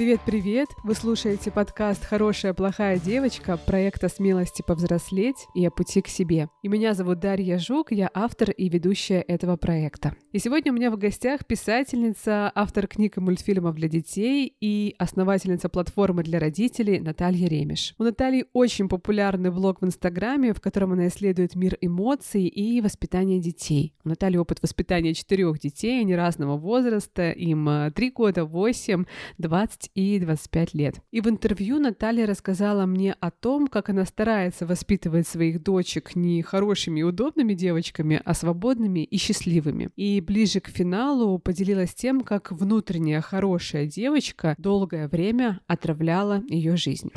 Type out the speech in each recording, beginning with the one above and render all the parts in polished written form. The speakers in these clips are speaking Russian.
Привет-привет! Вы слушаете подкаст «Хорошая, плохая девочка» проекта «Смелости повзрослеть» и «О пути к себе». И меня зовут Дарья Жук, я автор и ведущая этого проекта. И сегодня у меня в гостях писательница, автор книг и мультфильмов для детей и основательница платформы для родителей Наталья Ремиш. У Натальи очень популярный блог в Инстаграме, в котором она исследует мир эмоций и воспитание детей. У Натальи опыт воспитания 4 детей, они разного возраста, им 3 года, 8, 20 и 25 лет. И в интервью Наталья рассказала мне о том, как она старается воспитывать своих дочек не хорошими и удобными девочками, а свободными и счастливыми. И ближе к финалу поделилась тем, как внутренняя хорошая девочка долгое время отравляла ее жизнь.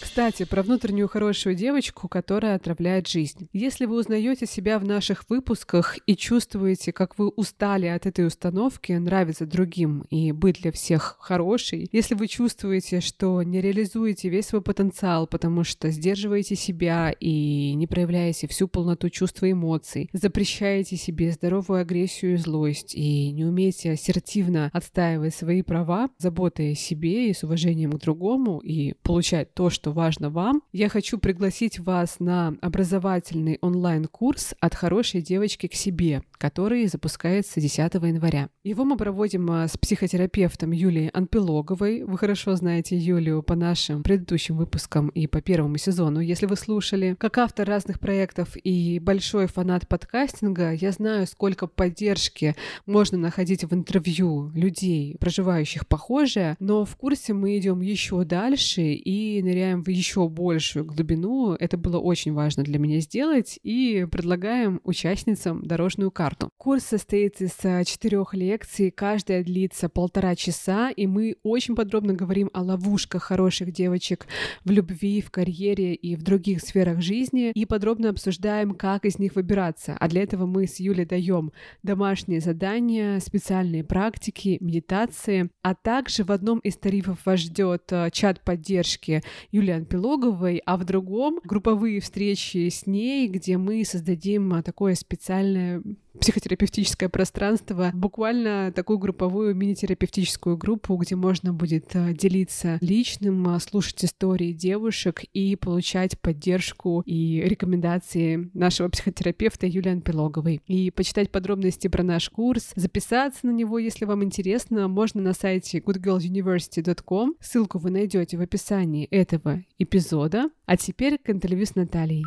Кстати, про внутреннюю хорошую девочку, которая отравляет жизнь. Если вы узнаете себя в наших выпусках и чувствуете, как вы устали от этой установки нравиться другим и быть для всех хорошей, если вы чувствуете, что не реализуете весь свой потенциал, потому что сдерживаете себя и не проявляете всю полноту чувств и эмоций, запрещаете себе здоровую агрессию и злость и не умеете ассертивно отстаивать свои права, заботой о себе и с уважением к другому и получать то, что важно вам, я хочу пригласить вас на образовательный онлайн-курс «От хорошей девочки к себе», который запускается 10 января. Его мы проводим с психотерапевтом Юлией Анпилоговой. Вы хорошо знаете Юлию по нашим предыдущим выпускам и по первому сезону, если вы слушали. Как автор разных проектов и большой фанат подкастинга, я знаю, сколько поддержки можно находить в интервью людей, проживающих похожее, но в курсе мы идем еще дальше и ныряем в еще большую глубину. Это было очень важно для меня сделать, и предлагаем участницам дорожную карту. Курс состоит из 4 лекций, каждая длится 1,5 часа, и мы очень подробно говорим о ловушках хороших девочек в любви, в карьере и в других сферах жизни, и подробно обсуждаем, как из них выбираться. А для этого мы с Юлей даем домашние задания, специальные практики, медитации, а также в одном из тарифов вас ждет чат поддержки Юлии Анпилоговой, а в другом групповые встречи с ней, где мы создадим такое специальное психотерапевтическое пространство, буквально такую групповую мини-терапевтическую группу, где можно будет делиться личным, слушать истории девушек и получать поддержку и рекомендации нашего психотерапевта Юлии Анпилоговой. И почитать подробности про наш курс, записаться на него, если вам интересно, можно на сайте goodgirluniversity.com. Ссылку вы найдете в описании этого эпизода. А теперь к интервью с Натальей.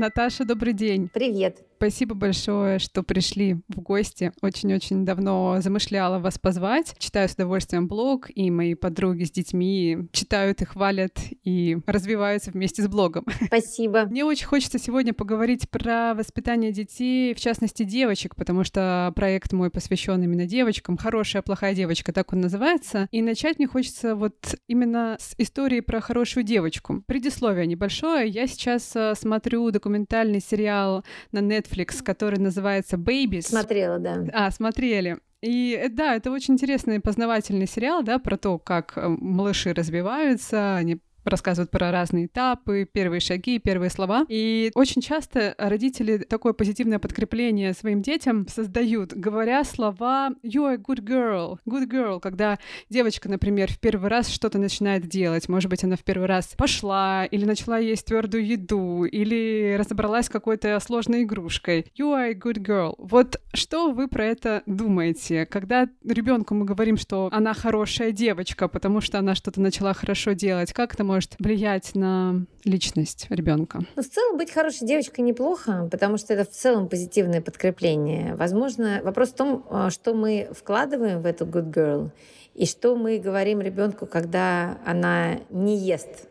Наташа, добрый день. Привет. Спасибо большое, что пришли в гости. Очень-очень давно замышляла вас позвать. Читаю с удовольствием блог, и мои подруги с детьми читают и хвалят, и развиваются вместе с блогом. Спасибо. Мне очень хочется сегодня поговорить про воспитание детей, в частности девочек, потому что проект мой посвящен именно девочкам. «Хорошая, плохая девочка», так он называется. И начать мне хочется вот именно с истории про хорошую девочку. Предисловие небольшое. Я сейчас смотрю документальный сериал на Netflix, который называется «Babies». Смотрела, да. Смотрели. И да, это очень интересный познавательный сериал, да, про то, как малыши развиваются, они рассказывают про разные этапы, первые шаги, первые слова. И очень часто родители такое позитивное подкрепление своим детям создают, говоря слова «You are a good girl», когда девочка, например, в первый раз что-то начинает делать. Может быть, она в первый раз пошла или начала есть твердую еду, или разобралась с какой-то сложной игрушкой. «You are a good girl». Вот что вы про это думаете? Когда ребенку мы говорим, что она хорошая девочка, потому что она что-то начала хорошо делать, как это может влиять на личность ребенка? Ну, в целом, быть хорошей девочкой неплохо, потому что это в целом позитивное подкрепление. Возможно, вопрос в том, что мы вкладываем в эту good girl и что мы говорим ребенку, когда она не ест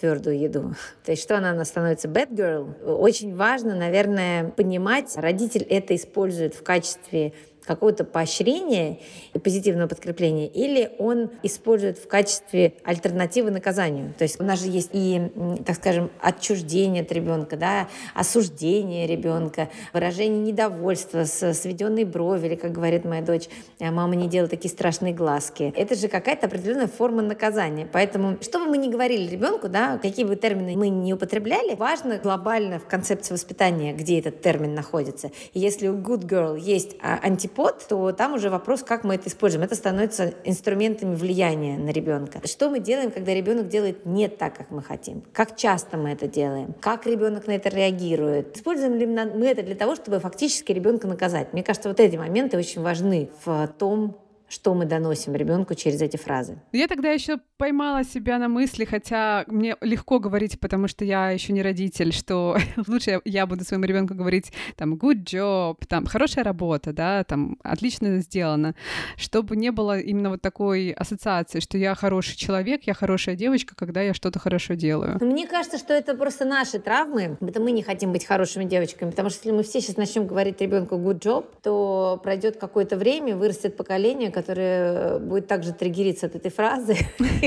твердую еду. То есть что она становится bad girl. Очень важно, наверное, понимать, родитель это использует в качестве какого-то поощрения и позитивного подкрепления, или он использует в качестве альтернативы наказанию. То есть у нас же есть и, так скажем, отчуждение от ребенка, да, осуждение ребенка, выражение недовольства, сведенные брови, или, как говорит моя дочь, мама, не делай такие страшные глазки. Это же какая-то определенная форма наказания. Поэтому, что бы мы ни говорили ребенку, да, какие бы термины мы ни употребляли, важно глобально в концепции воспитания, где этот термин находится. И если у good girl есть антипод, то там уже вопрос, как мы это используем. Это становится инструментами влияния на ребенка. Что мы делаем, когда ребенок делает не так, как мы хотим? Как часто мы это делаем? Как ребенок на это реагирует? Используем ли мы это для того, чтобы фактически ребенка наказать? Мне кажется, вот эти моменты очень важны в том, что мы доносим ребенку через эти фразы. Я тогда еще поймала себя на мысли, хотя мне легко говорить, потому что я еще не родитель, что лучше я буду своему ребенку говорить там good job, там хорошая работа, да, там отлично сделано, чтобы не было именно вот такой ассоциации, что я хороший человек, я хорошая девочка, когда я что-то хорошо делаю. Мне кажется, что это просто наши травмы, потому мы не хотим быть хорошими девочками, потому что если мы все сейчас начнем говорить ребенку good job, то пройдет какое-то время, вырастет поколение, которые будут также триггериться от этой фразы,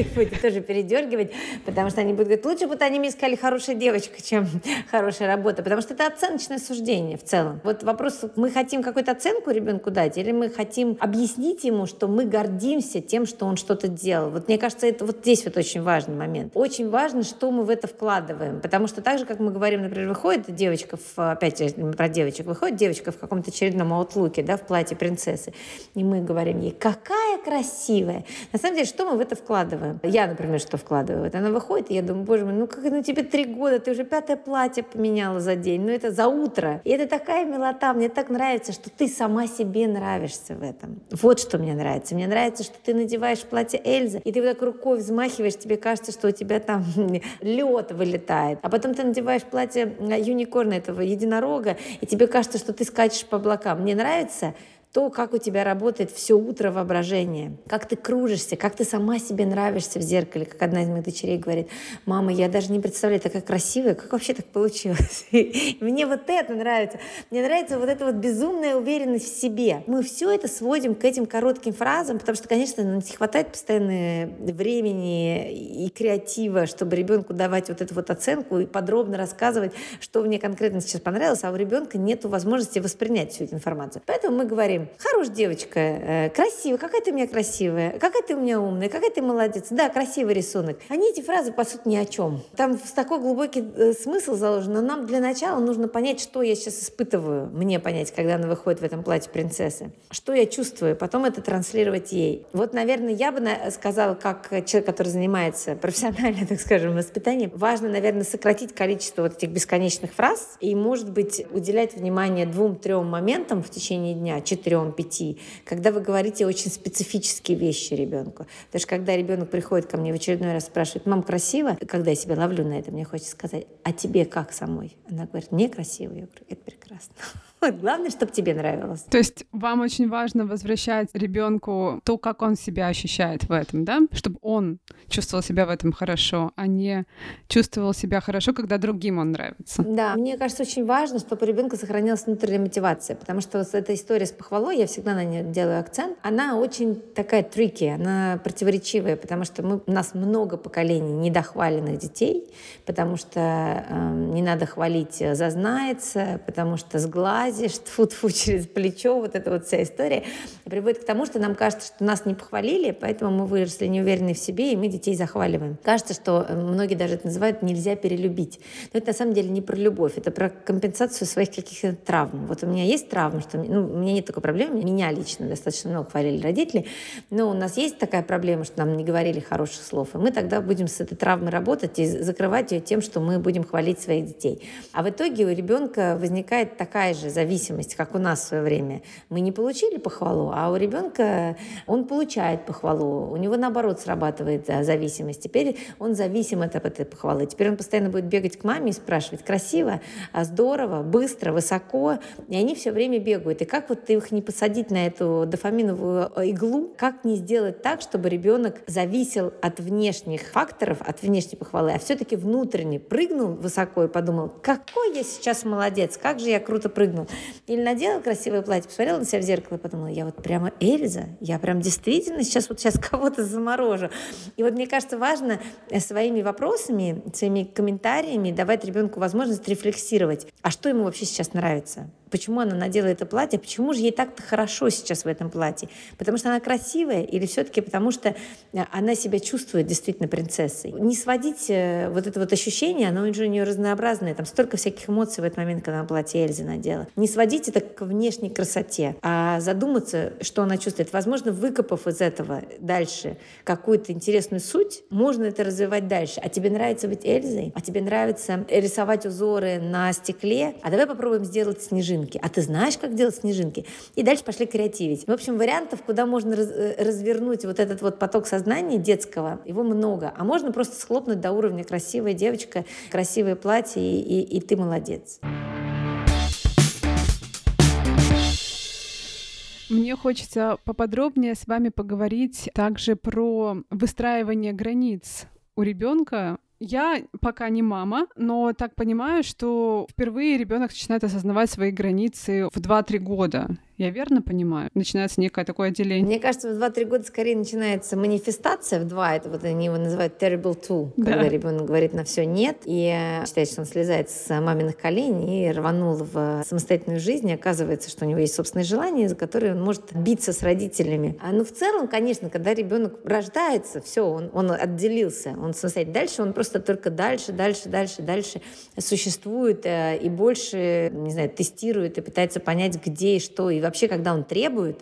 их будет тоже передергивать, потому что они будут говорить, лучше бы они мне сказали хорошая девочка, чем хорошая работа, потому что это оценочное суждение в целом. Вот вопрос, мы хотим какую-то оценку ребенку дать, или мы хотим объяснить ему, что мы гордимся тем, что он что-то делал. Вот мне кажется, это вот здесь вот очень важный момент. Очень важно, что мы в это вкладываем, потому что так же, как мы говорим, например, выходит девочка, опять про девочек, выходит девочка в каком-то очередном аутлуке, да, в платье принцессы, и мы говорим ей, какая красивая. На самом деле, что мы в это вкладываем? Я, например, что вкладываю? Она выходит, и я думаю, боже мой, тебе 3 года, ты уже 5-е платье поменяла за день, это за утро. И это такая милота, мне так нравится, что ты сама себе нравишься в этом. Вот что мне нравится. Мне нравится, что ты надеваешь платье Эльзы, и ты вот так рукой взмахиваешь, тебе кажется, что у тебя там лед вылетает. А потом ты надеваешь платье юникорна, этого единорога, и тебе кажется, что ты скачешь по облакам. Мне нравится то, как у тебя работает все утро воображение, как ты кружишься, как ты сама себе нравишься в зеркале, как одна из моих дочерей говорит, мама, я даже не представляю, такая красивая, как вообще так получилось? Мне вот это нравится. Мне нравится вот эта вот безумная уверенность в себе. Мы все это сводим к этим коротким фразам, потому что, конечно, нам не хватает постоянно времени и креатива, чтобы ребенку давать вот эту вот оценку и подробно рассказывать, что мне конкретно сейчас понравилось, а у ребенка нет возможности воспринять всю эту информацию. Поэтому мы говорим, хорош, девочка, красивая, какая ты у меня красивая, какая ты у меня умная, какая ты молодец, да, красивый рисунок. Они эти фразы, по сути, ни о чем. Там такой глубокий смысл заложен, но нам для начала нужно понять, что я сейчас испытываю, мне понять, когда она выходит в этом платье принцессы, что я чувствую, потом это транслировать ей. Вот, наверное, я бы сказала, как человек, который занимается профессионально, так скажем, воспитанием, важно, наверное, сократить количество вот этих бесконечных фраз и, может быть, уделять внимание 2-3 моментам в течение дня, 4-5, когда вы говорите очень специфические вещи ребенку. Потому что когда ребенок приходит ко мне в очередной раз, спрашивает, мам, красиво? Когда я себя ловлю на это, мне хочется сказать, а тебе как самой? Она говорит, мне красиво. Я говорю, это прекрасно. Вот, главное, чтобы тебе нравилось. То есть вам очень важно возвращать ребенку то, как он себя ощущает в этом, да? Чтобы он чувствовал себя в этом хорошо, а не чувствовал себя хорошо, когда другим он нравится. Да, мне кажется, очень важно, чтобы у ребенка сохранялась внутренняя мотивация, потому что вот эта история с похвалой, я всегда на нее делаю акцент, она очень такая трики, она противоречивая, потому что у нас много поколений недохваленных детей, потому что не надо хвалить, зазнается, потому что сглазишь, тфу-тфу через плечо, вот эта вот вся история приводит к тому, что нам кажется, что нас не похвалили, поэтому мы выросли неуверенные в себе, и мы детей захваливаем. Кажется, что многие даже это называют «нельзя перелюбить». Но это на самом деле не про любовь, это про компенсацию своих каких-то травм. Вот у меня есть травма, что у меня нет такой проблемы, меня лично достаточно много хвалили родители, но у нас есть такая проблема, что нам не говорили хороших слов, и мы тогда будем с этой травмой работать и закрывать ее тем, что мы будем хвалить своих детей. А в итоге у ребенка возникает такая же зависимость, как у нас в свое время. Мы не получили похвалу, а у ребенка он получает похвалу, у него наоборот срабатывает зависимость. Теперь он зависим от этой похвалы. Теперь он постоянно будет бегать к маме и спрашивать, красиво, здорово, быстро, высоко, и они все время бегают. И как вот ты их не посадить на эту дофаминовую иглу? Как не сделать так, чтобы ребенок зависел от внешних факторов, от внешней похвалы, а все-таки внутренне прыгнул высоко и подумал, какой я сейчас молодец, как же я круто прыгнул. Или надела красивое платье, посмотрела на себя в зеркало и подумала, я вот прямо Эльза, я прям действительно сейчас кого-то заморожу. И вот мне кажется, важно своими вопросами, своими комментариями давать ребенку возможность рефлексировать, а что ему вообще сейчас нравится. Почему она надела это платье? Почему же ей так-то хорошо сейчас в этом платье? Потому что она красивая или все-таки потому что она себя чувствует действительно принцессой? Не сводить вот это вот ощущение, оно у нее разнообразное, там столько всяких эмоций в этот момент, когда она платье Эльзы надела. Не сводить это к внешней красоте, а задуматься, что она чувствует. Возможно, выкопав из этого дальше какую-то интересную суть, можно это развивать дальше. А тебе нравится быть Эльзой? А тебе нравится рисовать узоры на стекле? А давай попробуем сделать снежинки. А ты знаешь, как делать снежинки? И дальше пошли креативить. В общем, вариантов, куда можно развернуть вот этот вот поток сознания детского, его много. А можно просто схлопнуть до уровня красивая девочка, красивое платье и ты молодец. Мне хочется поподробнее с вами поговорить также про выстраивание границ у ребенка. Я пока не мама, но так понимаю, что впервые ребенок начинает осознавать свои границы в 2-3 года. Я верно понимаю? Начинается некое такое отделение. Мне кажется, в 2-3 года скорее начинается манифестация. В 2 это вот они его называют terrible two, да. Когда ребенок говорит на все нет и считает, что он слезает с маминых колен и рванул в самостоятельную жизнь. И оказывается, что у него есть собственные желания, за которые он может биться с родителями. Но в целом, конечно, когда ребенок рождается, все, он отделился, он самостоятельно. Дальше он просто только дальше существует и больше, не знаю, тестирует и пытается понять, где и что. И вообще, когда он требует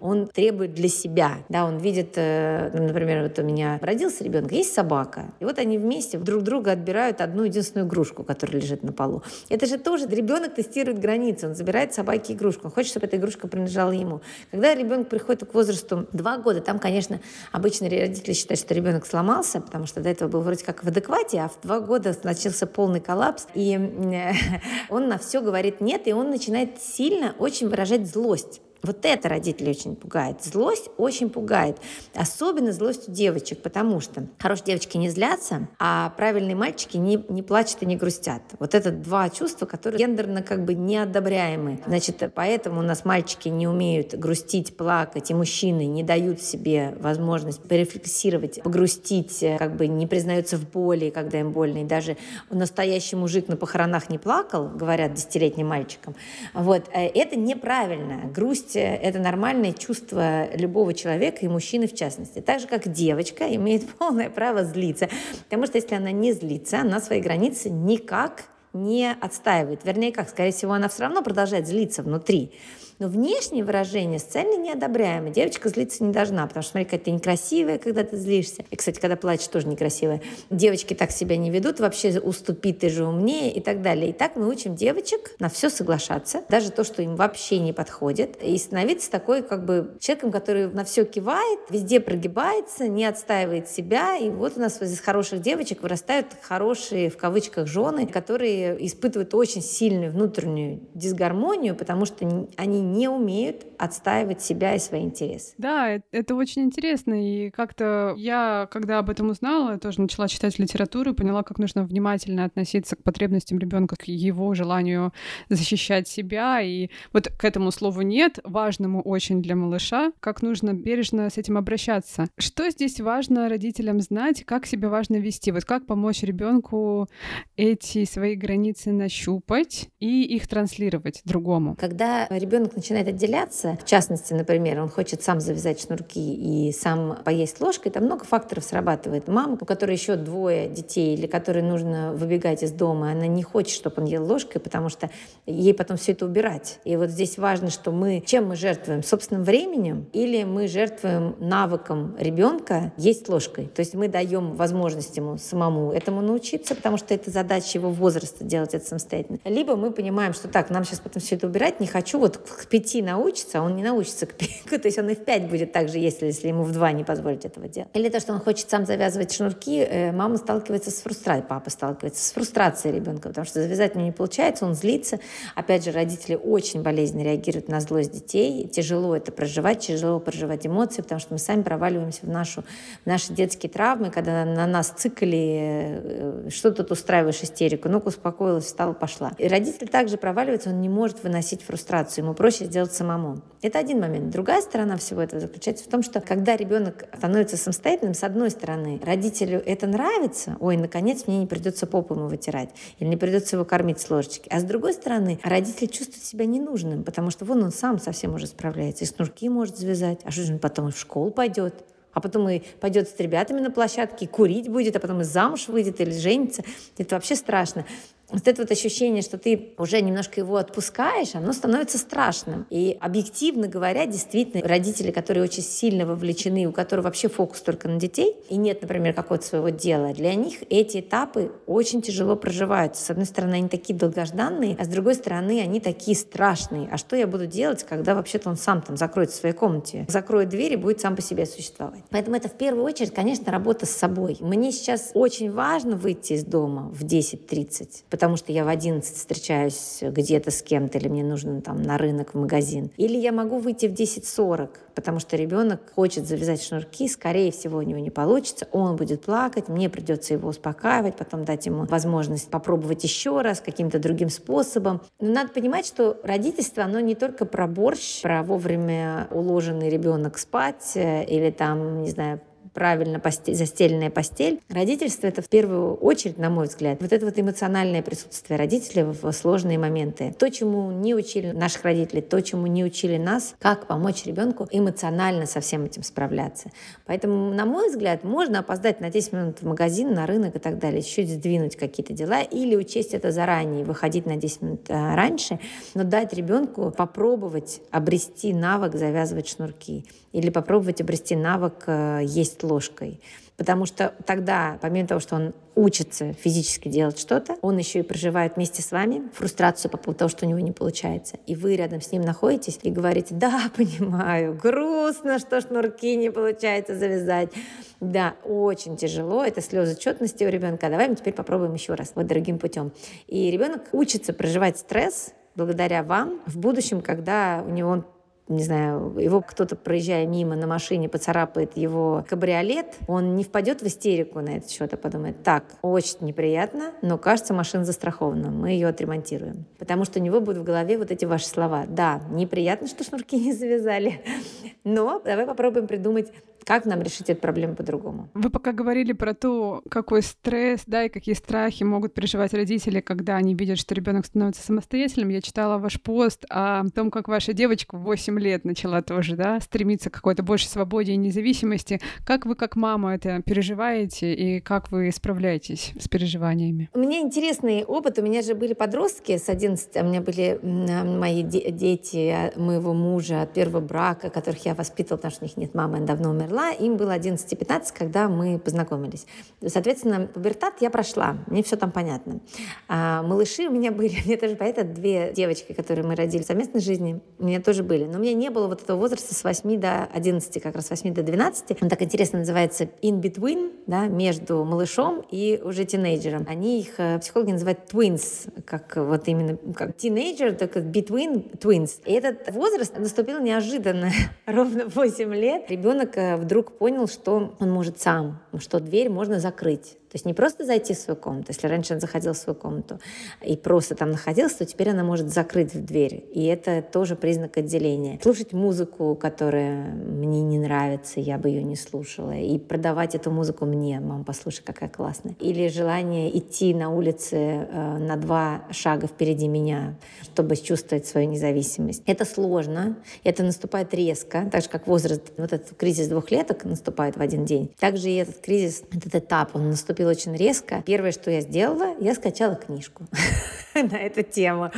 для себя. Да, он видит, например, вот у меня родился ребенок, есть собака. И вот они вместе друг друга отбирают одну единственную игрушку, которая лежит на полу. Это же тоже ребенок тестирует границы. Он забирает собаке игрушку. Он хочет, чтобы эта игрушка принадлежала ему. Когда ребенок приходит к возрасту 2 года, там, конечно, обычно родители считают, что ребенок сломался, потому что до этого был вроде как в адеквате, а в 2 года начался полный коллапс. И он на все говорит нет, и он начинает сильно очень выражать злость. Вот это родители очень пугает. Злость очень пугает. Особенно злость у девочек, потому что хорошие девочки не злятся, а правильные мальчики не плачут и не грустят. Вот это 2 чувства, которые гендерно как бы неодобряемы. Значит, поэтому у нас мальчики не умеют грустить, плакать, и мужчины не дают себе возможность порефлексировать, погрустить, как бы не признаются в боли, когда им больно. И даже настоящий мужик на похоронах не плакал, говорят 10-летним мальчикам. Вот. Это неправильно. Грусть это нормальное чувство любого человека и мужчины в частности. Так же, как девочка имеет полное право злиться. Потому что если она не злится, она свои границы никак не отстаивает. Вернее, как, скорее всего, она все равно продолжает злиться внутри. Но внешнее выражение социально неодобряемо. Девочка злиться не должна, потому что, смотри, какая ты некрасивая, когда ты злишься. И, кстати, когда плачешь, тоже некрасивая. Девочки так себя не ведут, вообще уступи, ты же умнее и так далее. И так мы учим девочек на все соглашаться, даже то, что им вообще не подходит, и становиться такой как бы человеком, который на все кивает, везде прогибается, не отстаивает себя. И вот у нас из хороших девочек вырастают хорошие, в кавычках, жены, которые испытывают очень сильную внутреннюю дисгармонию, потому что они не умеют отстаивать себя и свои интересы. Да, это очень интересно. И как-то я, когда об этом узнала, тоже начала читать литературу, поняла, как нужно внимательно относиться к потребностям ребенка, к его желанию защищать себя. И вот к этому слову «нет», важному очень для малыша, как нужно бережно с этим обращаться. Что здесь важно родителям знать, как себя важно вести? Вот как помочь ребенку эти свои границы нащупать и их транслировать другому? Когда ребенок начинает отделяться, в частности, например, он хочет сам завязать шнурки и сам поесть ложкой, там много факторов срабатывает. Мама, у которой еще 2 детей или которой нужно выбегать из дома, она не хочет, чтобы он ел ложкой, потому что ей потом все это убирать. И вот здесь важно, что чем мы жертвуем? Собственным временем или мы жертвуем навыком ребенка есть ложкой? То есть мы даем возможность ему самому этому научиться, потому что это задача его возраста делать это самостоятельно. Либо мы понимаем, что так, нам сейчас потом все это убирать, не хочу, вот к 5 научится, он не научится к 5, то есть он и в 5 будет так же, если ему в 2 не позволить этого делать. Или то, что он хочет сам завязывать шнурки, мама сталкивается с фрустрацией, папа сталкивается с фрустрацией ребенка, потому что завязать у него не получается, он злится. Опять же, родители очень болезненно реагируют на злость детей, тяжело это проживать, тяжело проживать эмоции, потому что мы сами проваливаемся в наши детские травмы, когда на нас цикали, что тут устраиваешь истерику, ну-ка успокоилась, встала, пошла. И родитель также проваливается, он не может выносить фрустрацию, ему проще сделать самому. Это один момент. Другая сторона всего этого заключается в том, что когда ребенок становится самостоятельным, с одной стороны, родителю это нравится, ой, наконец мне не придется попу ему вытирать, или не придется его кормить с ложечки. А с другой стороны, родитель чувствует себя ненужным, потому что вон он сам совсем уже справляется, и шнурки может завязать, а что же он потом в школу пойдет? А потом и пойдет с ребятами на площадке, и курить будет, а потом и замуж выйдет, или женится. Это вообще страшно. Вот это вот ощущение, что ты уже немножко его отпускаешь, оно становится страшным. И объективно говоря, действительно, родители, которые очень сильно вовлечены, у которых вообще фокус только на детей, и нет, например, какого-то своего дела, для них эти этапы очень тяжело проживаются. С одной стороны, они такие долгожданные, а с другой стороны, они такие страшные. А что я буду делать, когда вообще-то он сам там закроется в своей комнате, закроет дверь и будет сам по себе существовать? Поэтому это в первую очередь, конечно, работа с собой. Мне сейчас очень важно выйти из дома в 10:30, потому что я в 11 встречаюсь где-то с кем-то, или мне нужно там на рынок, в магазин. Или я могу выйти в 10:40, потому что ребенок хочет завязать шнурки, скорее всего, у него не получится, он будет плакать, мне придется его успокаивать, потом дать ему возможность попробовать еще раз каким-то другим способом. Но надо понимать, что родительство, оно не только про борщ, про вовремя уложенный ребенок спать, или там, не знаю, правильно застеленная постель. Родительство — это в первую очередь, на мой взгляд, вот это вот эмоциональное присутствие родителей в сложные моменты. То, чему не учили наших родителей, то, чему не учили нас, как помочь ребенку эмоционально со всем этим справляться. Поэтому, на мой взгляд, можно опоздать на 10 минут в магазин, на рынок и так далее, чуть сдвинуть какие-то дела или учесть это заранее, выходить на 10 минут раньше, но дать ребенку попробовать обрести навык завязывать шнурки или попробовать обрести навык есть ложкой. Потому что тогда, помимо того, что он учится физически делать что-то, он еще и проживает вместе с вами фрустрацию по поводу того, что у него не получается. И вы рядом с ним находитесь и говорите: да, понимаю, грустно, что шнурки не получается завязать. Да, очень тяжело, это слезы чётности у ребенка. Давай мы теперь попробуем еще раз, вот другим путем. И ребенок учится проживать стресс благодаря вам в будущем, когда у него, не знаю, его кто-то, проезжая мимо на машине, поцарапает его кабриолет, он не впадет в истерику на этот счет, а подумает: так, очень неприятно, но, кажется, машина застрахована, мы ее отремонтируем. Потому что у него будут в голове вот эти ваши слова. Да, неприятно, что шнурки не завязали, но давай попробуем придумать, как нам решить эту проблему по-другому. Вы пока говорили про то, какой стресс, да, и какие страхи могут переживать родители, когда они видят, что ребенок становится самостоятельным. Я читала ваш пост о том, как ваша девочка в 8 лет начала тоже, да, стремиться к какой-то большей свободе и независимости. Как вы, как мама, это переживаете и как вы справляетесь с переживаниями? У меня интересный опыт. У меня же были подростки с 11, у меня были мои дети моего мужа от первого брака, которых я воспитывала, потому что у них нет мамы, она давно умерла. Им было 11 и 15, когда мы познакомились. Соответственно, пубертат я прошла, мне все там понятно. А малыши у меня были, у меня тоже поэтому две девочки, которые мы родили в совместной жизни, у меня тоже были. Но у меня не было вот этого возраста с 8 до 11, как раз с 8 до 12. Он так интересно называется in between, да, между малышом и уже тинейджером. Они их, психологи, называют twins, как вот именно как тинейджер, только between twins. И этот возраст наступил неожиданно, ровно 8 лет. Ребенок вдруг понял, что он может сам, что дверь можно закрыть. То есть не просто зайти в свою комнату, если раньше он заходил в свою комнату и просто там находился, то теперь она может закрыть дверь. И это тоже признак отделения. Слушать музыку, которая мне не нравится, я бы ее не слушала, и продавать эту музыку мне: мам, послушай, какая классная. Или желание идти на улице на 2 шага впереди меня, чтобы чувствовать свою независимость. Это сложно, это наступает резко, так же, как возраст, вот этот кризис 2 лет наступает в один день. Также и этот кризис, этот этап, он наступает очень резко. Первое, что я сделала, я скачала книжку на эту тему.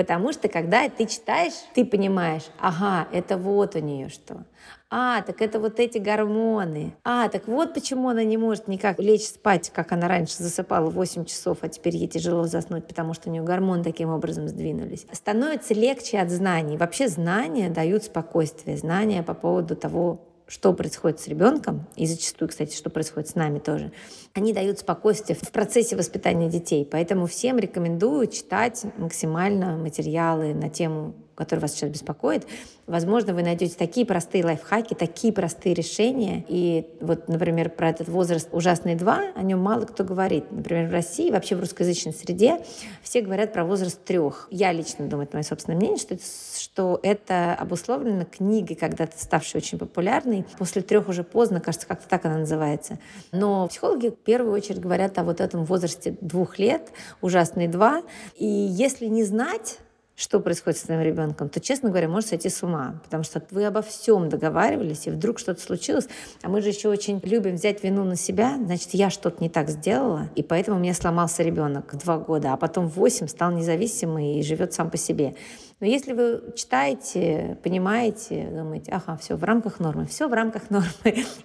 Потому что, когда ты читаешь, ты понимаешь, ага, это вот у нее что. А, так это вот эти гормоны. А, так вот почему она не может никак лечь спать, как она раньше засыпала 8 часов, а теперь ей тяжело заснуть, потому что у нее гормоны таким образом сдвинулись. Становится легче от знаний. Вообще знания дают спокойствие, знания по поводу того, что происходит с ребенком, и зачастую, кстати, что происходит с нами тоже, они дают спокойствие в процессе воспитания детей. Поэтому всем рекомендую читать максимально материалы на тему, которая вас сейчас беспокоит. Возможно, вы найдете такие простые лайфхаки, такие простые решения. И вот, например, про этот возраст ужасный 2, о нем мало кто говорит. Например, в России, вообще в русскоязычной среде, все говорят про возраст 3. Я лично думаю, это мое собственное мнение, что это обусловлено книгой, когда-то ставшей очень популярной. После 3 уже поздно, кажется, как-то так она называется. Но психологи в первую очередь говорят о вот этом возрасте 2 лет, ужасный 2. И если не знать, что происходит с твоим ребенком, то, честно говоря, можешь сойти с ума, потому что вы обо всем договаривались, и вдруг что-то случилось. А мы же еще очень любим взять вину на себя, значит, я что-то не так сделала, и поэтому у меня сломался ребенок в 2 года, а потом в 8 стал независимый и живет сам по себе. Но если вы читаете, понимаете, думаете, ага, все в рамках нормы,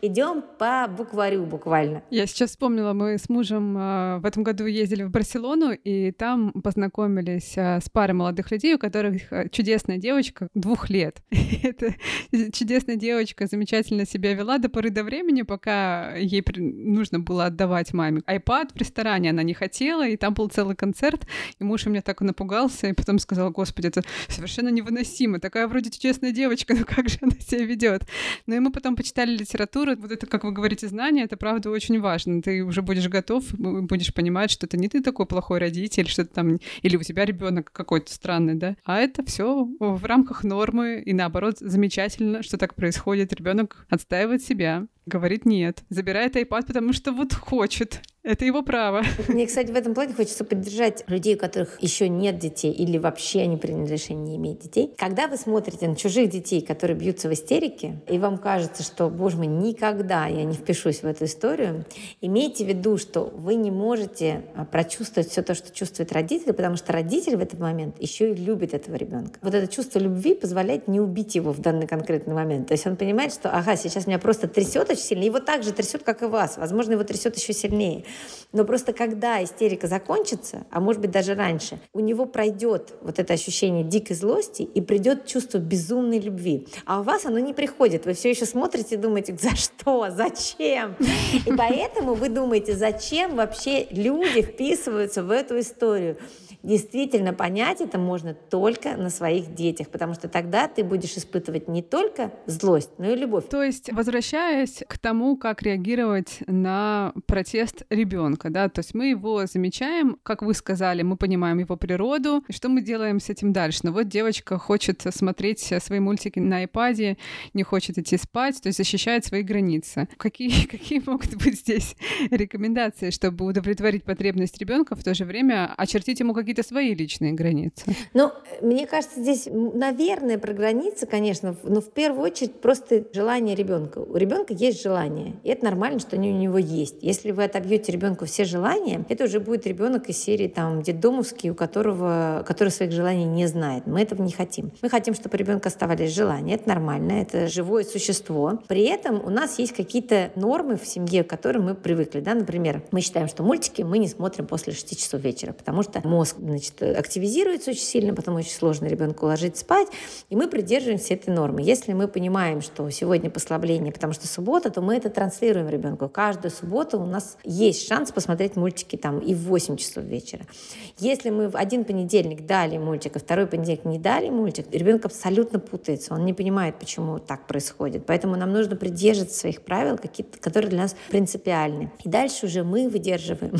идем по букварю буквально. Я сейчас вспомнила, мы с мужем в этом году ездили в Барселону, и там познакомились с парой молодых людей, у которых чудесная девочка 2 лет. Эта чудесная девочка замечательно себя вела до поры до времени, пока ей нужно было отдавать маме iPad в ресторане, она не хотела, и там был целый концерт, и муж у меня так напугался, и потом сказал, господи, это совершенно невыносимо. Такая вроде честная девочка, но как же она себя ведет? Ну и мы потом почитали литературу. Вот это, как вы говорите, знание, это правда очень важно. Ты уже будешь готов, будешь понимать, что это не ты такой плохой родитель, что там, или у тебя ребенок какой-то странный, да? А это все в рамках нормы, и наоборот, замечательно, что так происходит. Ребенок отстаивает себя, говорит нет, забирает iPad, потому что вот хочет. Это его право. Мне, кстати, в этом плане хочется поддержать людей, у которых еще нет детей или вообще они приняли решение не иметь детей. Когда вы смотрите на чужих детей, которые бьются в истерике, и вам кажется, что, боже мой, никогда я не впишусь в эту историю, имейте в виду, что вы не можете прочувствовать все то, что чувствует родитель, потому что родитель в этот момент еще и любит этого ребенка. Вот это чувство любви позволяет не убить его в данный конкретный момент. То есть он понимает, что, ага, сейчас меня просто трясет очень сильно, его так же трясет, как и вас. Возможно, его трясет еще сильнее. Но просто когда истерика закончится, а может быть даже раньше, у него пройдет вот это ощущение дикой злости и придет чувство безумной любви. А у вас оно не приходит. Вы все еще смотрите и думаете, за что, зачем? И поэтому вы думаете, зачем вообще люди вписываются в эту историю. Действительно, понять это можно только на своих детях, потому что тогда ты будешь испытывать не только злость, но и любовь. То есть, возвращаясь к тому, как реагировать на протест ребенка, да, то есть мы его замечаем, как вы сказали, мы понимаем его природу, и что мы делаем с этим дальше? Ну вот девочка хочет смотреть свои мультики на iPad, не хочет идти спать, то есть защищает свои границы. Какие могут быть здесь рекомендации, чтобы удовлетворить потребность ребенка, в то же время очертить ему какие-то свои личные границы? Ну, мне кажется, здесь, наверное, про границы, конечно, но в первую очередь просто желание ребенка. У ребенка есть желание, и это нормально, что они у него есть. Если вы отобьете ребенку все желания, это уже будет ребенок из серии там детдомовский, который своих желаний не знает. Мы этого не хотим. Мы хотим, чтобы у ребенка оставались желания. Это нормально, это живое существо. При этом у нас есть какие-то нормы в семье, к которым мы привыкли. Да? Например, мы считаем, что мультики мы не смотрим после 6 часов вечера, потому что мозг, значит, активизируется очень сильно, потом очень сложно ребенку ложить спать, и мы придерживаемся этой нормы. Если мы понимаем, что сегодня послабление, потому что суббота, то мы это транслируем ребенку. Каждую субботу у нас есть шанс посмотреть мультики там и в 8 часов вечера. Если мы в один понедельник дали мультик, а второй понедельник не дали мультик, ребенок абсолютно путается, он не понимает, почему так происходит. Поэтому нам нужно придерживаться своих правил, какие-то, которые для нас принципиальны. И дальше уже мы выдерживаем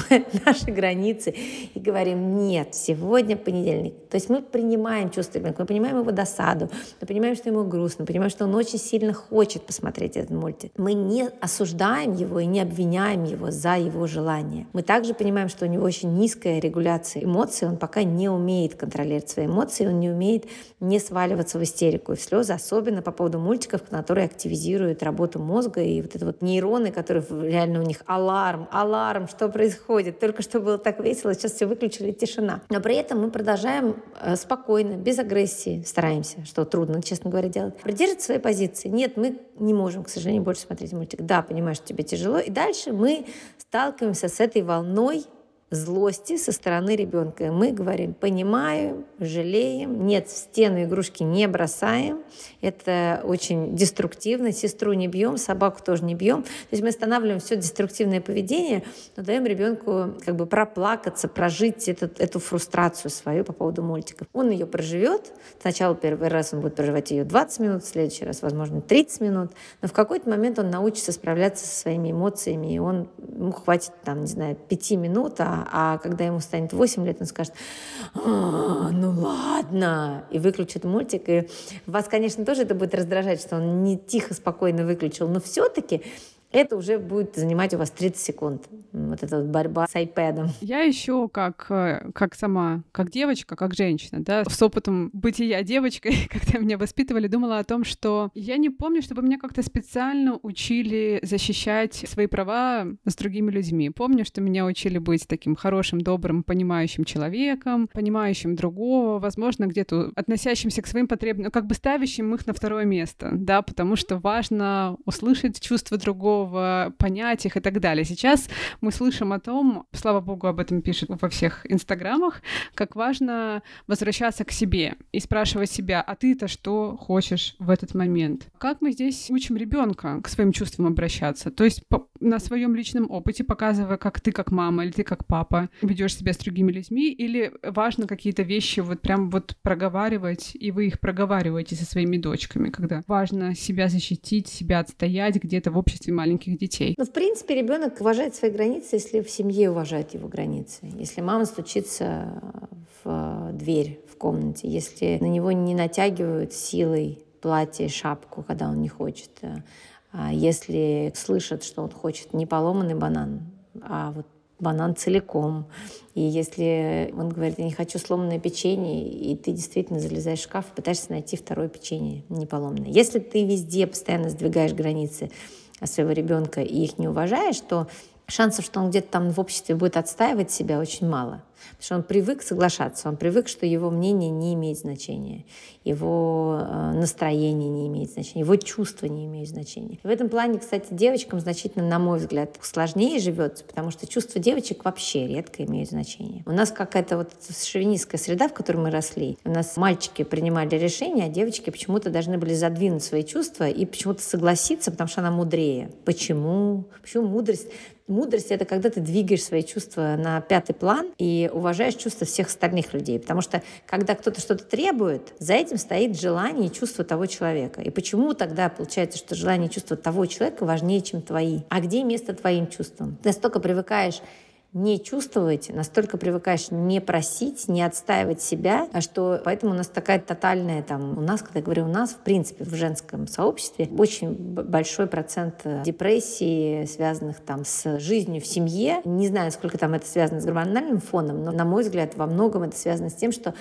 наши границы и говорим «нет». Сегодня понедельник. То есть мы принимаем чувство ребенка, мы понимаем его досаду, мы понимаем, что ему грустно, мы понимаем, что он очень сильно хочет посмотреть этот мультик. Мы не осуждаем его и не обвиняем его за его желание. Мы также понимаем, что у него очень низкая регуляция эмоций, он пока не умеет контролировать свои эмоции, он не умеет не сваливаться в истерику и в слезы, особенно по поводу мультиков, которые активизируют работу мозга и вот это вот нейроны, которые реально у них аларм, что происходит, только что было так весело, сейчас все выключили, тишина. Но при этом мы продолжаем спокойно, без агрессии, стараемся, что трудно, честно говоря, делать, придерживаться своей позиции. Нет, мы не можем, к сожалению, больше смотреть мультик. Да, понимаешь, тебе тяжело. И дальше мы сталкиваемся с этой волной злости со стороны ребенка. Мы говорим, понимаем, жалеем, нет, в стену игрушки не бросаем, это очень деструктивно, сестру не бьем, собаку тоже не бьем. То есть мы останавливаем все деструктивное поведение, но даем ребенку как бы проплакаться, прожить эту фрустрацию свою по поводу мультиков. Он ее проживет, сначала первый раз он будет проживать ее 20 минут, в следующий раз, возможно, 30 минут, но в какой-то момент он научится справляться со своими эмоциями, и ему хватит, там, не знаю, 5 минут, а когда ему станет 8 лет, он скажет: ну ладно, и выключит мультик. И вас, конечно, тоже это будет раздражать, что он не тихо, спокойно выключил, но все-таки это уже будет занимать у вас 30 секунд. Вот эта вот борьба с iPad'ом. Я еще как девочка, как женщина, да, с опытом бытия девочкой, когда меня воспитывали, думала о том, что я не помню, чтобы меня как-то специально учили защищать свои права с другими людьми. Помню, что меня учили быть таким хорошим, добрым, понимающим человеком, понимающим другого, возможно, где-то относящимся к своим потребностям, как бы ставящим их на второе место, да, потому что важно услышать чувства другого, понять их и так далее. Сейчас мы слышим о том, слава богу, об этом пишут во всех инстаграмах, как важно возвращаться к себе и спрашивать себя: а ты-то что хочешь в этот момент? Как мы здесь учим ребенка к своим чувствам обращаться? То есть на своем личном опыте, показывая, как ты как мама или ты как папа ведешь себя с другими людьми, или важно какие-то вещи вот прям вот проговаривать, и вы их проговариваете со своими дочками, когда важно себя защитить, себя отстоять где-то в обществе маленьких детей. Ну, в принципе, ребенок уважает свои границы, если в семье уважают его границы. Если мама стучится в дверь в комнате, если на него не натягивают силой платье, шапку, когда он не хочет, если слышат, что он хочет не поломанный банан, а вот банан целиком. И если он говорит: я не хочу сломанное печенье, и ты действительно залезаешь в шкаф и пытаешься найти второе печенье неполомное. Если ты везде постоянно сдвигаешь границы своего ребенка и их не уважаешь, то шансов, что он где-то там в обществе будет отстаивать себя, очень мало. Потому что он привык соглашаться, он привык, что его мнение не имеет значения, его настроение не имеет значения, его чувства не имеют значения. И в этом плане, кстати, девочкам значительно, на мой взгляд, сложнее живется, потому что чувства девочек вообще редко имеют значение. У нас какая-то вот шовинистская среда, в которой мы росли. У нас мальчики принимали решения, а девочки почему-то должны были задвинуть свои чувства и почему-то согласиться, потому что она мудрее. Почему? Почему мудрость? Мудрость — это когда ты двигаешь свои чувства на пятый план и уважаешь чувства всех остальных людей. Потому что, когда кто-то что-то требует, за этим стоит желание и чувство того человека. И почему тогда получается, что желание и чувство того человека важнее, чем твои? А где место твоим чувствам? Ты настолько привыкаешь не чувствовать, настолько привыкаешь не просить, не отстаивать себя, а что поэтому у нас такая тотальная, там, у нас, когда я говорю у нас, в принципе, в женском сообществе очень большой процент депрессий, связанных там с жизнью в семье. Не знаю, сколько там это связано с гормональным фоном, но, на мой взгляд, во многом это связано с тем, что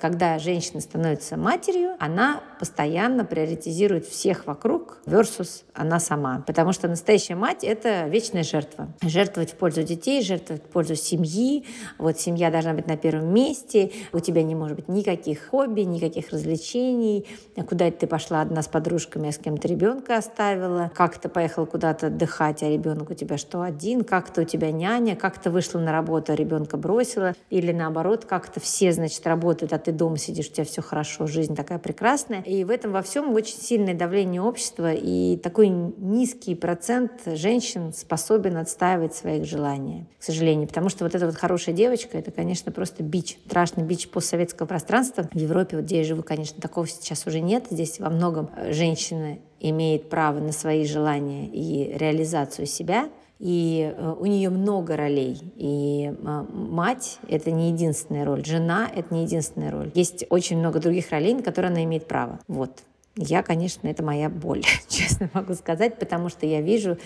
когда женщина становится матерью, она постоянно приоритизирует всех вокруг versus она сама. Потому что настоящая мать — это вечная жертва. Жертвовать в пользу детей, жертвовать в пользу семьи. Вот семья должна быть на первом месте. У тебя не может быть никаких хобби, никаких развлечений. Куда ты пошла одна с подружками, а с кем-то ребенка оставила. Как ты поехала куда-то отдыхать, а ребенок у тебя что, один? Как-то у тебя няня, как-то вышла на работу, а ребенка бросила. Или наоборот, как-то все, значит, работают, а ты дома сидишь, у тебя все хорошо, жизнь такая прекрасная. И в этом во всем очень сильное давление общества, и такой низкий процент женщин способен отстаивать своих желаний, к сожалению. Потому что вот эта вот хорошая девочка — это, конечно, просто бич, страшный бич постсоветского пространства. В Европе, вот где я живу, конечно, такого сейчас уже нет. Здесь во многом женщина имеет право на свои желания и реализацию себя. И у нее много ролей. И мать — это не единственная роль. Жена — это не единственная роль. Есть очень много других ролей, на которые она имеет право. Вот. Я, конечно, это моя боль, честно могу сказать, потому что я вижу,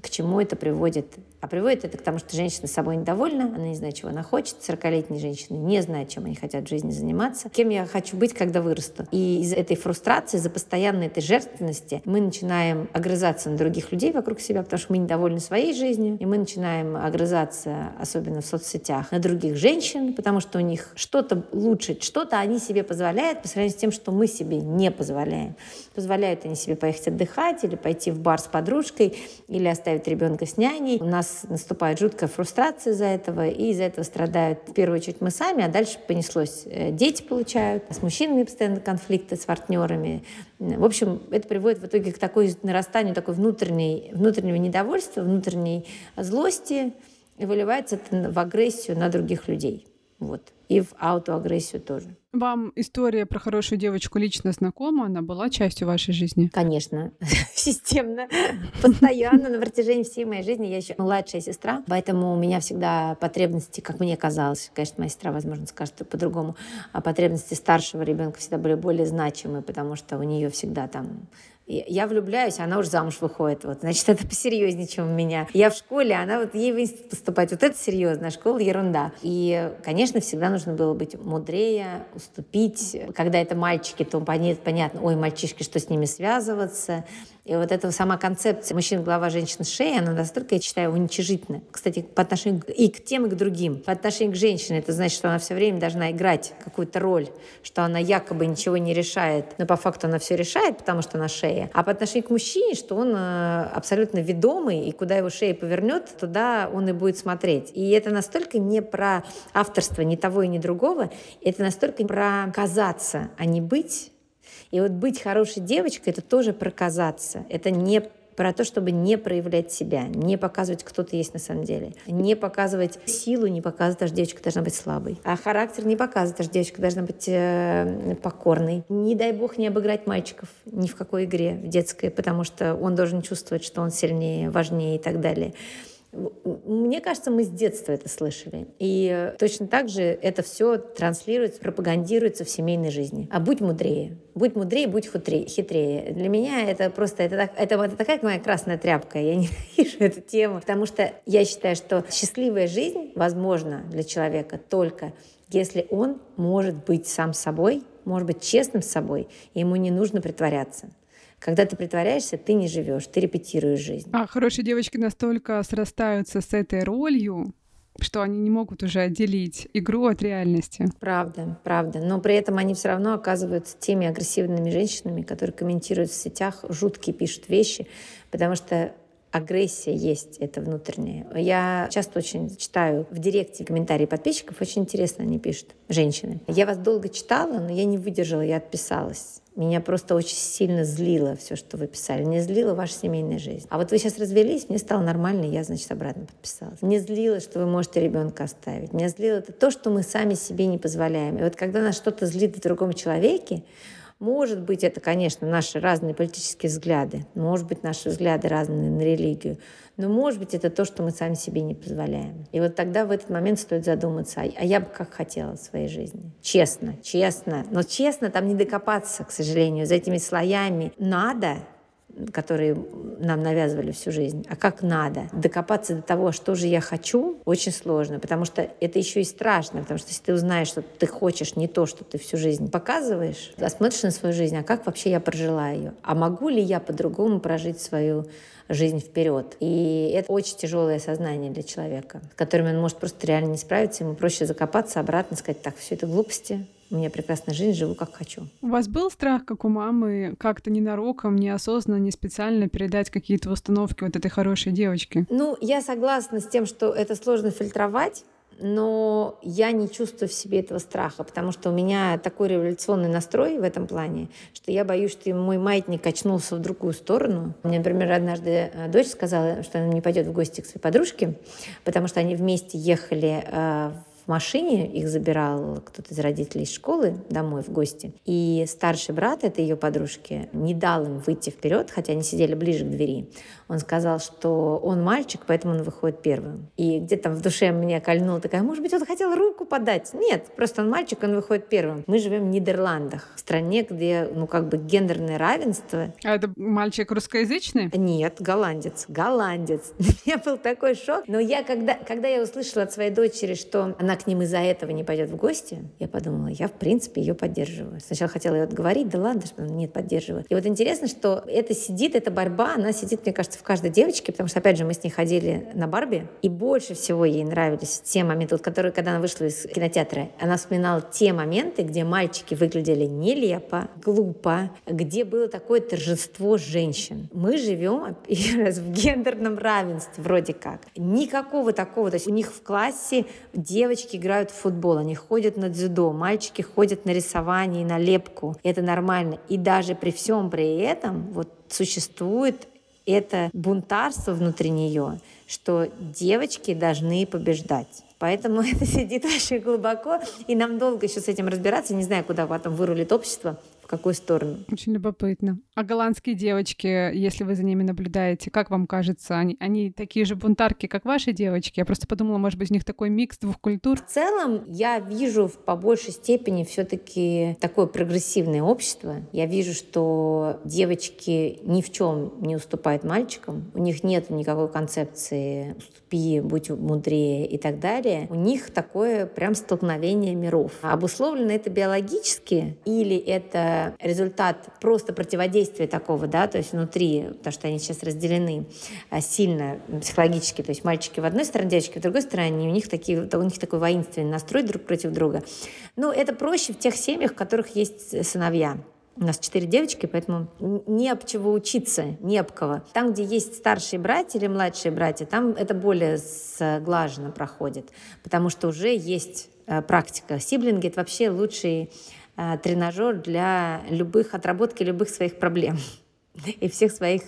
к чему это приводит. А приводит это к тому, что женщина собой недовольна, она не знает, чего она хочет. 40-летние женщины не знают, чем они хотят в жизни заниматься, кем я хочу быть, когда вырасту. И из этой фрустрации, из-за постоянной этой жертвенности мы начинаем огрызаться на других людей вокруг себя, потому что мы недовольны своей жизнью, и мы начинаем огрызаться, особенно в соцсетях, на других женщин, потому что у них что-то лучше, что-то они себе позволяют по сравнению с тем, что мы себе не позволяем. Позволяют они себе поехать отдыхать или пойти в бар с подружкой, или оставить ребенка с няней. У нас наступает жуткая фрустрация из-за этого, и из-за этого страдают в первую очередь мы сами, а дальше понеслось. Дети получают, с мужчинами постоянно конфликты, с партнерами. В общем, это приводит в итоге к такой нарастанию такой внутреннего недовольства, внутренней злости, и выливается это в агрессию на других людей. Вот. И в аутоагрессию тоже. Вам история про хорошую девочку лично знакома? Она была частью вашей жизни? Конечно. Системно. Постоянно. На протяжении всей моей жизни. Я еще младшая сестра, поэтому у меня всегда потребности, как мне казалось, конечно, моя сестра, возможно, скажет по-другому, а потребности старшего ребенка всегда были более значимы, потому что у нее всегда там... Я влюбляюсь, а она уже замуж выходит. Вот, значит, это посерьезнее, чем у меня. Я в школе, а она вот ей в институт поступать. Вот это серьезно, а школа — ерунда. И, конечно, всегда нужно было быть мудрее, уступить. Когда это мальчики, то понятно, ой, мальчишки, что с ними связываться. И вот эта сама концепция «мужчина — голова, женщина — шея», она настолько, я считаю, уничижительна. Кстати, по отношению и к тем, и к другим. По отношению к женщине это значит, что она все время должна играть какую-то роль, что она якобы ничего не решает, но по факту она все решает, потому что она шея. А по отношению к мужчине, что он абсолютно ведомый, и куда его шея повернет, туда он и будет смотреть. И это настолько не про авторство ни того и ни другого, это настолько про казаться, а не быть. И вот быть хорошей девочкой — это тоже про казаться. Это не про то, чтобы не проявлять себя, не показывать, кто ты есть на самом деле, не показывать силу, не показывать, даже девочка должна быть слабой, а характер не показывать, даже девочка должна быть покорной. Не дай бог не обыграть мальчиков ни в какой игре в детской, потому что он должен чувствовать, что он сильнее, важнее и так далее. Мне кажется, мы с детства это слышали. И точно так же это все транслируется, пропагандируется в семейной жизни. А будь мудрее. Будь мудрее, будь хитрее. Для меня это просто... Это такая моя красная тряпка. Я ненавижу эту тему. Потому что я считаю, что счастливая жизнь возможна для человека только если он может быть сам собой, может быть честным с собой, и ему не нужно притворяться. Когда ты притворяешься, ты не живешь, ты репетируешь жизнь. А хорошие девочки настолько срастаются с этой ролью, что они не могут уже отделить игру от реальности. Правда. Но при этом они все равно оказываются теми агрессивными женщинами, которые комментируют в сетях, жуткие пишут вещи, потому что агрессия есть, это внутренняя. Я часто очень читаю в директе комментарии подписчиков, очень интересно они пишут, женщины. Я вас долго читала, но я не выдержала, я отписалась. Меня просто очень сильно злило все, что вы писали. Не злила ваша семейная жизнь. А вот вы сейчас развелись, мне стало нормально, я, значит, обратно подписалась. Мне злило, что вы можете ребенка оставить. Меня злило то, что мы сами себе не позволяем. И вот когда нас что-то злит в другом человеке, может быть, это, конечно, наши разные политические взгляды, может быть, наши взгляды разные на религию, но, может быть, это то, что мы сами себе не позволяем. И вот тогда в этот момент стоит задуматься, а я бы как хотела в своей жизни. Честно. Но честно там не докопаться, к сожалению, за этими слоями «надо», которые нам навязывали всю жизнь. А как надо? Докопаться до того, что же я хочу, очень сложно, потому что это еще и страшно, потому что если ты узнаешь, что ты хочешь не то, что ты всю жизнь показываешь, а смотришь на свою жизнь, а как вообще я прожила ее? А могу ли я по-другому прожить свою жизнь вперед? И это очень тяжелое сознание для человека, с которым он может просто реально не справиться, ему проще закопаться обратно, сказать, так, все это глупости, у меня прекрасная жизнь, живу как хочу. У вас был страх, как у мамы, как-то ненароком, неосознанно, не специально передать какие-то установки вот этой хорошей девочки? Я согласна с тем, что это сложно фильтровать, но я не чувствую в себе этого страха, потому что у меня такой революционный настрой в этом плане, что я боюсь, что мой маятник качнулся в другую сторону. Мне, например, однажды дочь сказала, что она не пойдет в гости к своей подружке, потому что они вместе ехали в в машине, их забирал кто-то из родителей из школы домой в гости. И старший брат этой ее подружки не дал им выйти вперед, хотя они сидели ближе к двери. Он сказал, что он мальчик, поэтому он выходит первым. И где-то в душе мне кольнула такая, может быть, он хотел руку подать? Нет, просто он мальчик, он выходит первым. Мы живем в Нидерландах, в стране, где, гендерное равенство. А это мальчик русскоязычный? Нет, голландец. У меня был такой шок. Но я, когда я услышала от своей дочери, что она к ним из-за этого не пойдет в гости, я подумала, я, в принципе, ее поддерживаю. Сначала хотела ее отговорить, да ладно, что она нет, поддерживаю. И вот интересно, что эта борьба, она сидит, мне кажется, в каждой девочке, потому что, опять же, мы с ней ходили на Барби, и больше всего ей нравились те моменты, которые, когда она вышла из кинотеатра, она вспоминала те моменты, где мальчики выглядели нелепо, глупо, где было такое торжество женщин. Мы живем в гендерном равенстве вроде как. Никакого такого. То есть у них в классе девочки играют в футбол, они ходят на дзюдо, мальчики ходят на рисование и на лепку. Это нормально. И даже при всем при этом существует это бунтарство внутри нее, что девочки должны побеждать. Поэтому это сидит очень глубоко, и нам долго еще с этим разбираться. Не знаю, куда потом вырулит общество, в какую сторону. Очень любопытно. А голландские девочки, если вы за ними наблюдаете, как вам кажется, они такие же бунтарки, как ваши девочки? Я просто подумала, может быть, у них такой микс двух культур. В целом, я вижу по большей степени все-таки такое прогрессивное общество. Я вижу, что девочки ни в чем не уступают мальчикам. У них нет никакой концепции «уступи», «будь мудрее» и так далее. У них такое прям столкновение миров. Обусловлено это биологически или это результат просто противодействия такого, да, то есть внутри, потому что они сейчас разделены сильно психологически, то есть мальчики в одной стороне, девочки в другой стороне, у них такой воинственный настрой друг против друга. Но это проще в тех семьях, в которых есть сыновья. У нас 4 девочки, поэтому не об чего учиться, не об кого. Там, где есть старшие братья или младшие братья, там это более сглаженно проходит, потому что уже есть практика. Сиблинги — это вообще лучший тренажер для отработки любых своих проблем и всех своих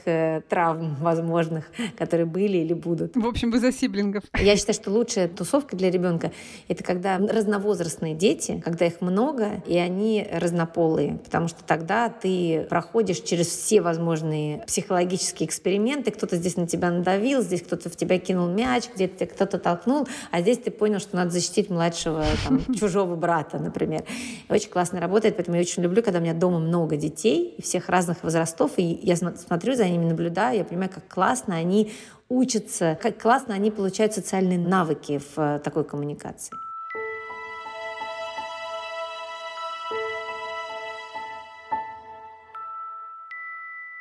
травм возможных, которые были или будут. В общем, вы за сиблингов. Я считаю, что лучшая тусовка для ребенка — это когда разновозрастные дети, когда их много, и они разнополые, потому что тогда ты проходишь через все возможные психологические эксперименты. Кто-то здесь на тебя надавил, здесь кто-то в тебя кинул мяч, где-то кто-то толкнул, а здесь ты понял, что надо защитить младшего, чужого брата, например. Очень классно работает, поэтому я очень люблю, когда у меня дома много детей, всех разных возрастов, и я смотрю за ними, наблюдаю, я понимаю, как классно они учатся, как классно они получают социальные навыки в такой коммуникации.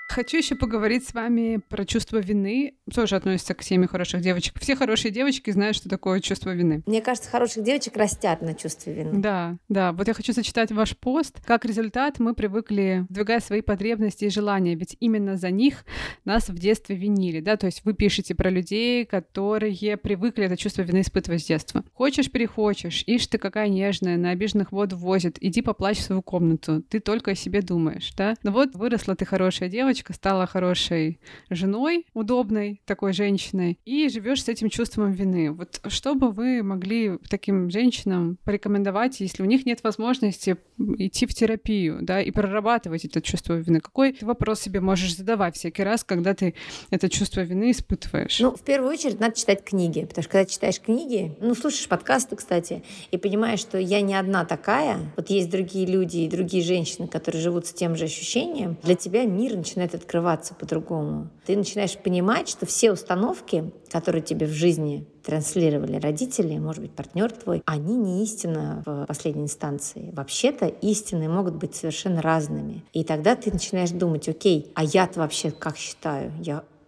Хочу еще поговорить с вами про чувство вины. Тоже относится к теме хороших девочек. Все хорошие девочки знают, что такое чувство вины. Мне кажется, хороших девочек растят на чувстве вины. Да. Вот я хочу зачитать ваш пост. Как результат, мы привыкли сдвигать свои потребности и желания, ведь именно за них нас в детстве винили, да? То есть вы пишете про людей, которые привыкли это чувство вины испытывать с детства. Хочешь, перехочешь. Ишь ты какая нежная, на обиженных воду возит. Иди поплачь в свою комнату. Ты только о себе думаешь, да? Ну вот выросла ты хорошая девочка, стала хорошей женой, удобной такой женщиной, и живешь с этим чувством вины. Вот что бы вы могли таким женщинам порекомендовать, если у них нет возможности идти в терапию, да, и прорабатывать это чувство вины? Какой ты вопрос себе можешь задавать всякий раз, когда ты это чувство вины испытываешь? В первую очередь надо читать книги, потому что когда читаешь книги, слушаешь подкасты, кстати, и понимаешь, что я не одна такая, есть другие люди и другие женщины, которые живут с тем же ощущением, для тебя мир начинает открываться по-другому. Ты начинаешь понимать, что все установки, которые тебе в жизни транслировали родители, может быть, партнер твой, они не истинны в последней инстанции. Вообще-то истины могут быть совершенно разными. И тогда ты начинаешь думать, окей, а я-то вообще как считаю?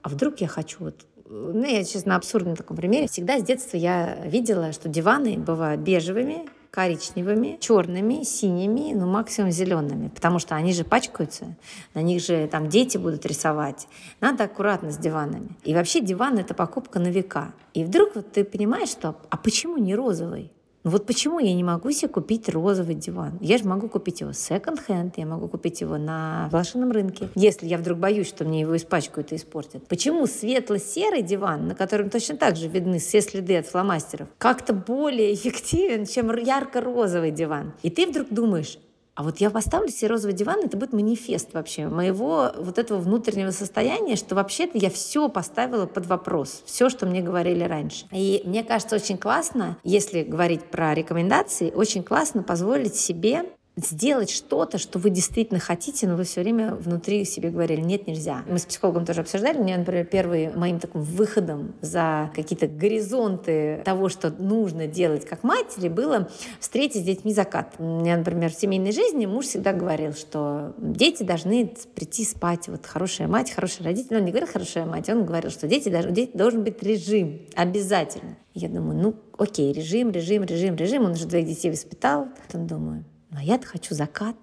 А вдруг я хочу я сейчас на абсурдном таком примере. Всегда с детства я видела, что диваны бывают бежевыми, коричневыми, черными, синими, максимум зелеными, потому что они же пачкаются, на них же дети будут рисовать. Надо аккуратно с диванами. И вообще диван — это покупка на века. И вдруг ты понимаешь, что почему не розовый? Вот почему я не могу себе купить розовый диван? Я же могу купить его секонд-хенд, я могу купить его на блошином рынке, если я вдруг боюсь, что мне его испачкают и испортят. Почему светло-серый диван, на котором точно так же видны все следы от фломастеров, как-то более эффективен, чем ярко-розовый диван? И ты вдруг думаешь, а вот я поставлю себе розовый диван, это будет манифест вообще моего вот этого внутреннего состояния, что вообще-то я все поставила под вопрос, все, что мне говорили раньше. И мне кажется, очень классно, если говорить про рекомендации, очень классно позволить себе сделать что-то, что вы действительно хотите, но вы все время внутри себе говорили, нет, нельзя. Мы с психологом тоже обсуждали, мне, например, первым моим таким выходом за какие-то горизонты того, что нужно делать как матери, было встретить с детьми закат. У меня, например, в семейной жизни муж всегда говорил, что дети должны прийти спать, вот хорошая мать, хороший родитель. Он не говорил «хорошая мать», он говорил, что у детей должен быть режим, обязательно. Я думаю, окей, режим, он уже 2 детей воспитал. Потом думаю, а я-то хочу закат.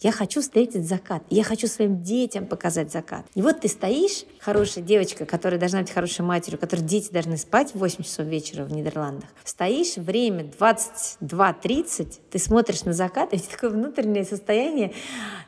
Я хочу встретить закат. Я хочу своим детям показать закат. И вот ты стоишь, хорошая девочка, которая должна быть хорошей матерью, которой дети должны спать в 8 часов вечера в Нидерландах. Стоишь, время 22:30, ты смотришь на закат, и у тебя такое внутреннее состояние,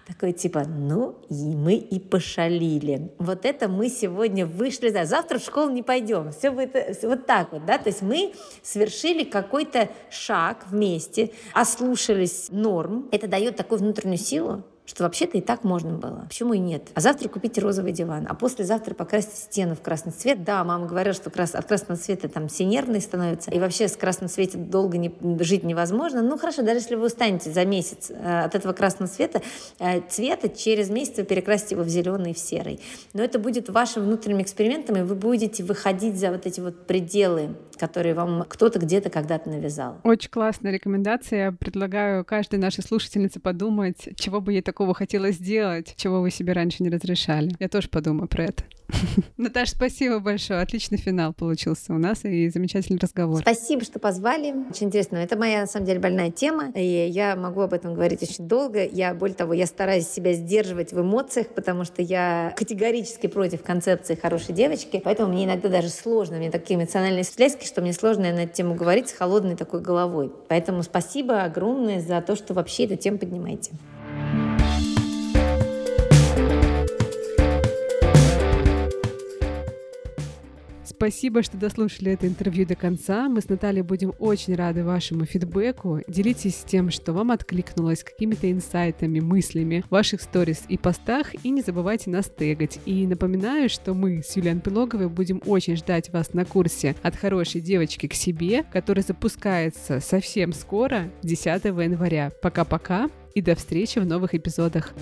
такое типа, и мы и пошалили. Вот это мы сегодня вышли, завтра в школу не пойдем. Все будет вот так вот, да? То есть мы совершили какой-то шаг вместе, ослушались норм. Это дает такую внутреннюю силу, что вообще-то и так можно было. Почему и нет? А завтра купить розовый диван, а послезавтра покрасить стену в красный цвет. Да, мама говорила, что от красного цвета там все нервные становятся, и вообще с красным цветом долго жить невозможно. Хорошо, даже если вы устанете за месяц от этого красного цвета, через месяц вы перекрасите его в зеленый и в серый. Но это будет вашим внутренним экспериментом, и вы будете выходить за вот эти вот пределы, которые вам кто-то где-то когда-то навязал. Очень классная рекомендация. Я предлагаю каждой нашей слушательнице подумать, чего бы ей такого хотелось сделать, чего вы себе раньше не разрешали. Я тоже подумаю про это. Наташа, спасибо большое. Отличный финал получился у нас и замечательный разговор. Спасибо, что позвали. Очень интересно. Это моя, на самом деле, больная тема, и я могу об этом говорить очень долго. Более того, я стараюсь себя сдерживать в эмоциях, потому что я категорически против концепции хорошей девочки, поэтому мне иногда даже сложно. У меня такие эмоциональные всплески, что мне сложно на эту тему говорить с холодной такой головой. Поэтому спасибо огромное за то, что вообще эту тему поднимаете. Спасибо, что дослушали это интервью до конца. Мы с Натальей будем очень рады вашему фидбэку. Делитесь тем, что вам откликнулось, какими-то инсайтами, мыслями в ваших сторис и постах. И не забывайте нас тегать. И напоминаю, что мы с Юлией Анпилоговой будем очень ждать вас на курсе «От хорошей девочки к себе», который запускается совсем скоро, 10 января. Пока-пока и до встречи в новых эпизодах.